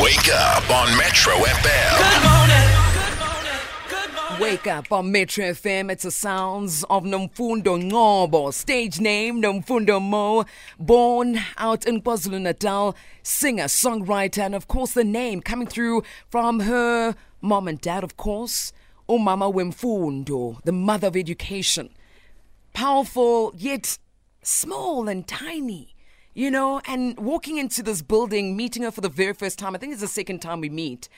Wake up on Metro FM. Good morning. Wake up on Metro FM. It's the sounds of Nomfundo Moh, stage name Nomfundo Moh, born out in KwaZulu Natal, singer, songwriter, and of course the name coming through from her mom and dad, of course, uMama Wemfundo, the mother of education. Powerful yet small and tiny. You know, and walking into this building, meeting her for the very first time. I think it's the second time we meet.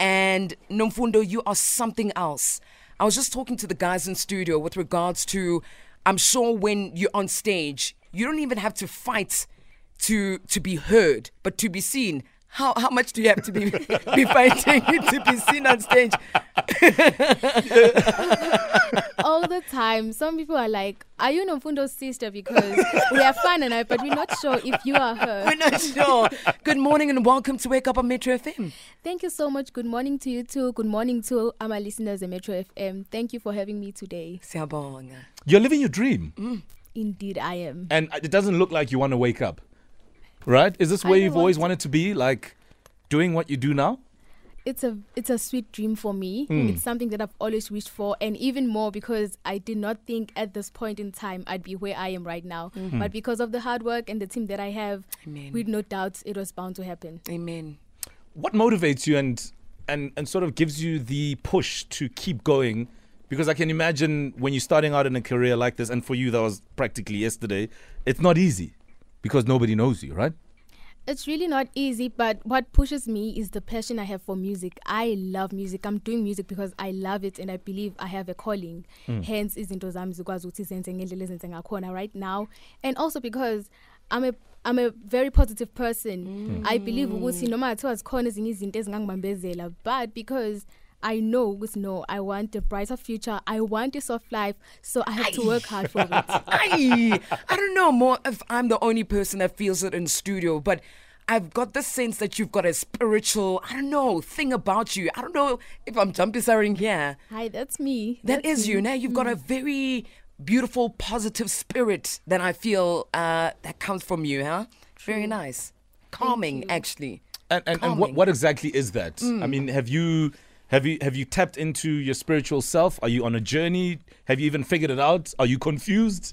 And Nomfundo, you are something else. I was just talking to the guys in studio with regards to, I'm sure when you're on stage, you don't even have to fight to be heard, but to be seen. How much do you have to be fighting to be seen on stage? All the time. Some people are like, are you Nomfundo's sister? Because we are fun and I, but we're not sure if you are her. We're not sure. Good morning and welcome to Wake Up on Metro FM. Thank you so much. Good morning to you too. Good morning to our listeners at Metro FM. Thank you for having me today. Siyabonga. You're living your dream. Mm. Indeed, I am. And it doesn't look like you want to wake up. Right? Is this where you've always wanted to be, like doing what you do now? It's a sweet dream for me. Mm. It's something that I've always wished for, and even more because I did not think at this point in time I'd be where I am right now. Mm-hmm. But because of the hard work and the team that I have, with no doubt it was bound to happen. Amen. What motivates you and sort of gives you the push to keep going? Because I can imagine when you're starting out in a career like this, and for you that was practically yesterday, it's not easy. Because nobody knows you, right? It's really not easy, but what pushes me is the passion I have for music. I love music. I'm doing music because I love it and I believe I have a calling. Mm. Hence, izinto zami zikwazi zenzenga khona right now. And also because I'm a very positive person. Mm. I believe ukuthi noma athiwa zikhona ezinye izinto ezingangibambezela, but because I know I want a brighter future. I want a soft life. So I have to work hard for it. I don't know more if I'm the only person that feels it in studio, but I've got the sense that you've got a spiritual, thing about you. I don't know if I'm jumpy-siring here. Hi, that's me. That's me. Now you've got a very beautiful, positive spirit that I feel that comes from you, huh? True. Very nice. Calming, actually. And what exactly is that? Mm. I mean, Have you tapped into your spiritual self? Are you on a journey? Have you even figured it out? Are you confused?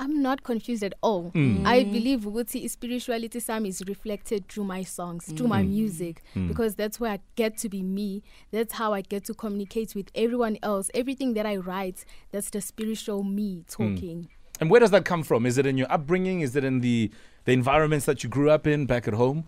I'm not confused at all. Mm. I believe ukuthi spirituality Sam is reflected through my songs, through my music, because that's where I get to be me. That's how I get to communicate with everyone else. Everything that I write, that's the spiritual me talking. Mm. And where does that come from? Is it in your upbringing? Is it in the environments that you grew up in back at home?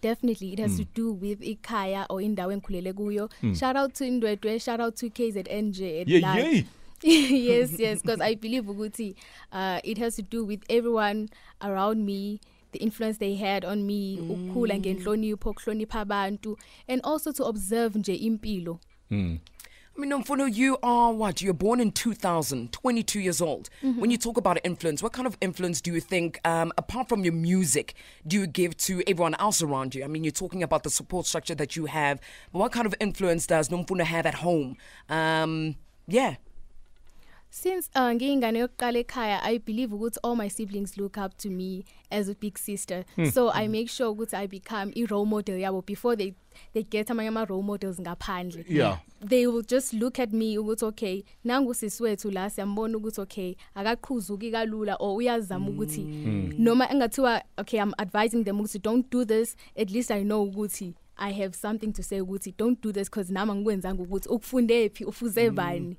Definitely, it has to do with Ikaya or Indawe Nkuleleguyo. Mm. Shout out to Induetwe, shout out to KZNJ. Yeah. Yes, because I believe ukuthi, it has to do with everyone around me, the influence they had on me, ukukhula ngenhlonipho, ukuhlonipha abantu, and also to observe nje impilo. Mm. I mean, Nomfundo, you are what? You were born in 2000, 22 years old. Mm-hmm. When you talk about influence, what kind of influence do you think, apart from your music, do you give to everyone else around you? I mean, you're talking about the support structure that you have. But what kind of influence does Nomfundo have at home? Since ngiyingane yokuqala ekhaya, I believe ukuthi all my siblings look up to me as a big sister. So I make sure ukuthi I become a role model yabo before they get amanye ama role models ngaphandle. Yeah. They will just look at me ukuthi okay, nangu sisi wethu la siyambona ukuthi okay, akaqhuzuki kalula or uyazama ukuthi noma engathiwa okay, I'm advising them ukuthi don't do this, at least I know ukuthi I have something to say, Guti. Don't do this because now I'm going to Guti.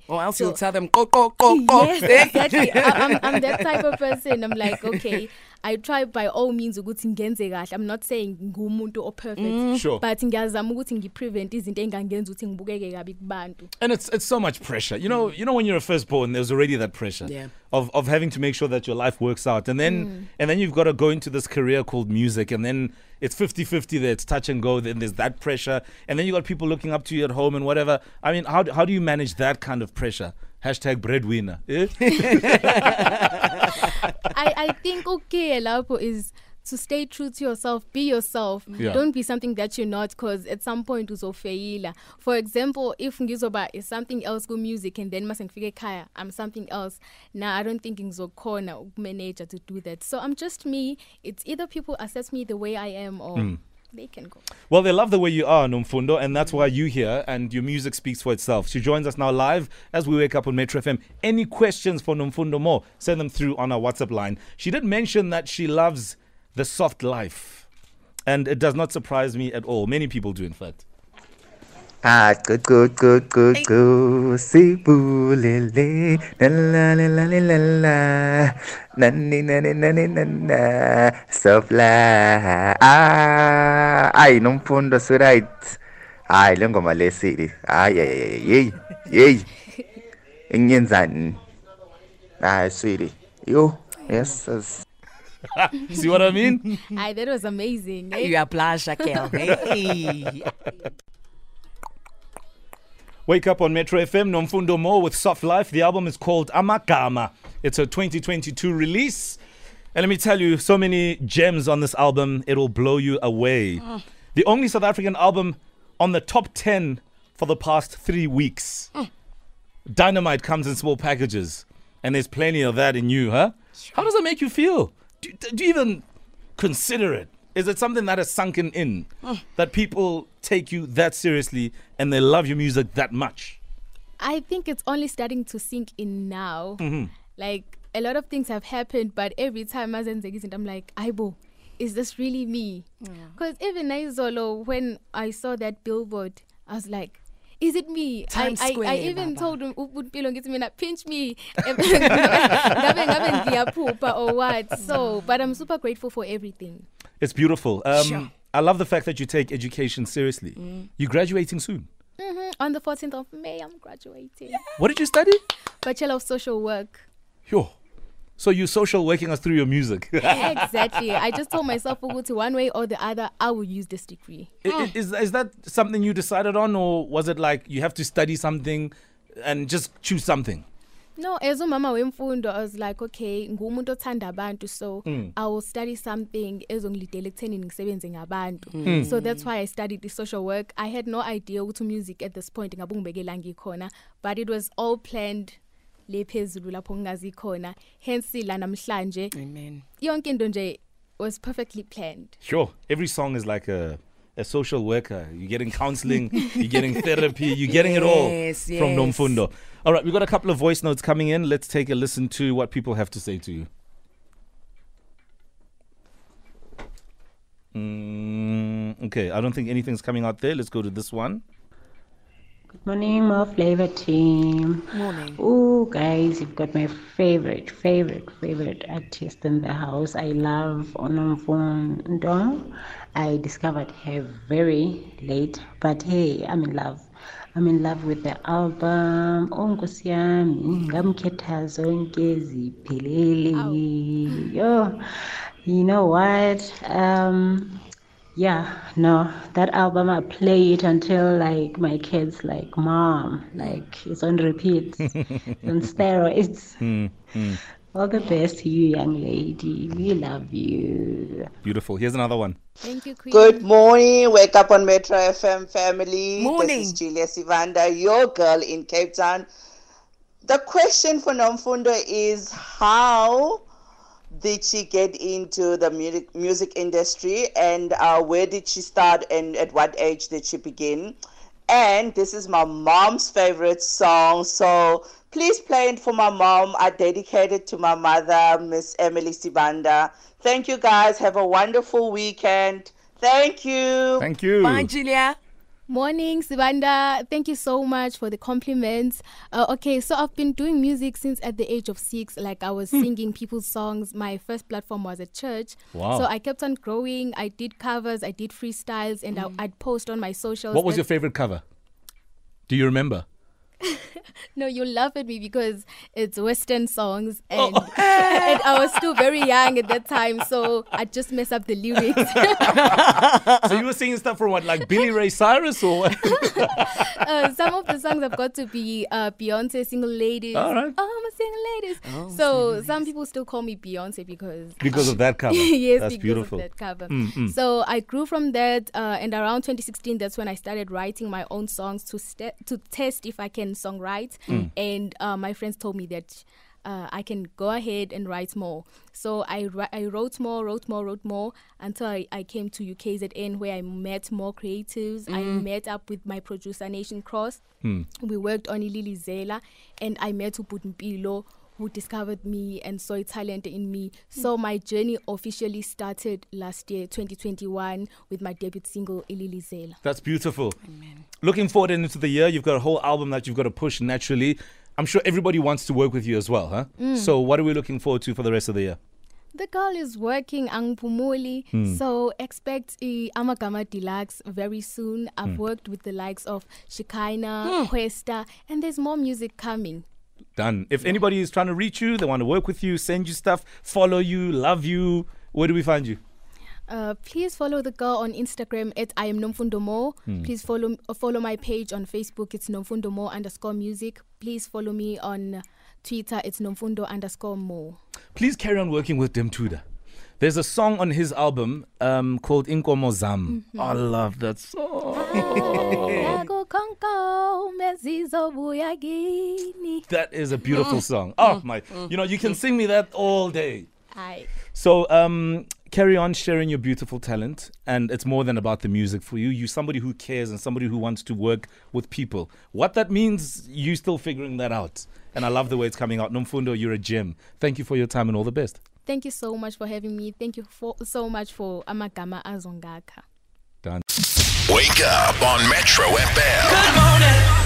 Or else you'll tell them, go. Yes, exactly. I'm that type of person. I'm like, okay, I try by all means Guti Ngenzega. I'm not saying Gumuntu or perfect. Sure. But Ngazam Guti prevent isn't Engangenzuting Bugega Big Bantu. And it's so much pressure. You know when you're a firstborn, there's already that pressure of having to make sure that your life works out. And then you've got to go into this career called music, and then it's 50-50 there, it's touch and go, then there's that pressure, and then you got people looking up to you at home and whatever. I mean, how do you manage that kind of pressure? Hashtag breadwinner. I think okay, Lapo is to stay true to yourself, be yourself. Yeah. Don't be something that you're not, because at some point uzofaila. For example, if ngizoba is something else, go music, and then masengifike ekhaya, I'm something else. Now I don't think ngizokhona ukumanage to do that. So I'm just me. It's either people assess me the way I am or they can go. Well, they love the way you are, Nomfundo, and that's why you're here, and your music speaks for itself. She joins us now live as we wake up on Metro FM. Any questions for Nomfundo Moh, send them through on our WhatsApp line. She did mention that she loves the soft life, and it does not surprise me at all. Many people do, in fact. Ah, good, sibulele, la, na, sopla, ah, ay, Nomfundo, so right, ay, longo male city, ay, yay, ingenzan, ah, sweetie, you, yes. See what I mean? Ay, that was amazing. Eh? You are blush, Raquel. Hey. Wake up on Metro FM, Nomfundo Moh with Soft Life. The album is called Amagama. It's a 2022 release. And let me tell you, so many gems on this album, it'll blow you away. Oh. The only South African album on the top 10 for the past 3 weeks. Oh. Dynamite comes in small packages. And there's plenty of that in you, huh? How does that make you feel? Do you even consider it? Is it something that has sunken in, that people take you that seriously and they love your music that much? I think it's only starting to sink in now. Mm-hmm. Like, a lot of things have happened, but every time as I'm like, Aibo, is this really me? Because even Izolo, when I saw that billboard, I was like, is it me? I even told him, Ubudmpilo, pinch me. Or what? So, but I'm super grateful for everything. It's beautiful. Sure. I love the fact that you take education seriously. Mm. You're graduating soon. Mm-hmm. On the 14th of May, I'm graduating. Yeah. What did you study? Bachelor of Social Work. Yo. So you're social working us through your music. Exactly. I just told myself, one way or the other, I will use this degree. Is that something you decided on, or was it like you have to study something and just choose something? No, as uMama Wemfundo, I was like, okay, ngumuntu othanda abantu, so I will study something ezongilidela ekutheni ngisebenze ngabantu. So that's why I studied the social work. I had no idea what music at this point, but it was all planned. Amen. It was perfectly planned. Sure. Every song is like a social worker. You're getting counseling, you're getting therapy, you're getting it all from Nomfundo. All right, we've got a couple of voice notes coming in. Let's take a listen to what people have to say to you. Okay, I don't think anything's coming out there. Let's go to this one. Morning, my flavor team. Morning. Oh, guys, you've got my favorite artist in the house. I love Nomfundo. I discovered her very late, but hey, I'm in love. I'm in love with the album. Yo, you know what? Yeah, no, that album, I play it until like my kids like, Mom, like it's on repeat, it's on steroids. All the best to you, young lady. We love you. Beautiful. Here's another one. Thank you, Queen. Good morning. Wake up on Metro FM family. Morning. This is Julia Sivanda, your girl in Cape Town. The question for Nomfundo is, how did she get into the music industry, and where did she start, and at what age did she begin? And this is my mom's favorite song, so please play it for my mom. I dedicate it to my mother, Miss Emily Sibanda. Thank you, guys. Have a wonderful weekend. Thank you. Thank you. Bye, Julia. Morning, Sibanda. Thank you so much for the compliments. Okay, so I've been doing music since at the age of 6. Like, I was singing people's songs. My first platform was at church. Wow. So I kept on growing. I did covers, I did freestyles, and I'd post on my socials. What was your favorite cover? Do you remember? No, you laugh at me because it's Western songs, and, and I was still very young at that time, so I just mess up the lyrics. So you were singing stuff from what, like Billy Ray Cyrus or what? Some of the songs have got to be Beyonce, Single Ladies. All right. Oh, I'm a single ladies. Oh, so nice. Some people still call me Beyonce because of that cover. Yes, that's because beautiful. Of that cover. Mm-hmm. So I grew from that, and around 2016, that's when I started writing my own songs to test if I can songwrite, and my friends told me that I can go ahead and write more. So I wrote more until I came to UKZN, where I met more creatives. I met up with my producer, Nation Cross. We worked on Ilili Zela, and I met Ubudmpilo, who discovered me and saw talent in me. So my journey officially started last year, 2021, with my debut single, Ilili Zela. That's beautiful. Amen. Looking forward into the year, you've got a whole album that you've got to push naturally. I'm sure everybody wants to work with you as well, huh? So what are we looking forward to for the rest of the year? The girl is working, Angpumuli, so expect Amagama Deluxe very soon. I've worked with the likes of Shekinah, Questa, and there's more music coming. Done. If anybody is trying to reach you, they want to work with you, send you stuff, follow you, love you, where do we find you? Please follow the girl on Instagram at I am Nomfundo Moh. Please follow my page on Facebook. It's Nomfundo Moh _music. Please follow me on Twitter. It's Nomfundo _Moh. Please carry on working with Demtuda. There's a song on his album called Inkomozam. I love that song. That is a beautiful song. Oh my! You know, you can sing me that all day. So carry on sharing your beautiful talent, and it's more than about the music for you. You're somebody who cares and somebody who wants to work with people. What that means, you're still figuring that out. And I love the way it's coming out. Nomfundo, you're a gem. Thank you for your time and all the best. Thank you so much for having me. Thank you so much for Amagama Azongaka. Done. Wake up on Metro FM. Good morning.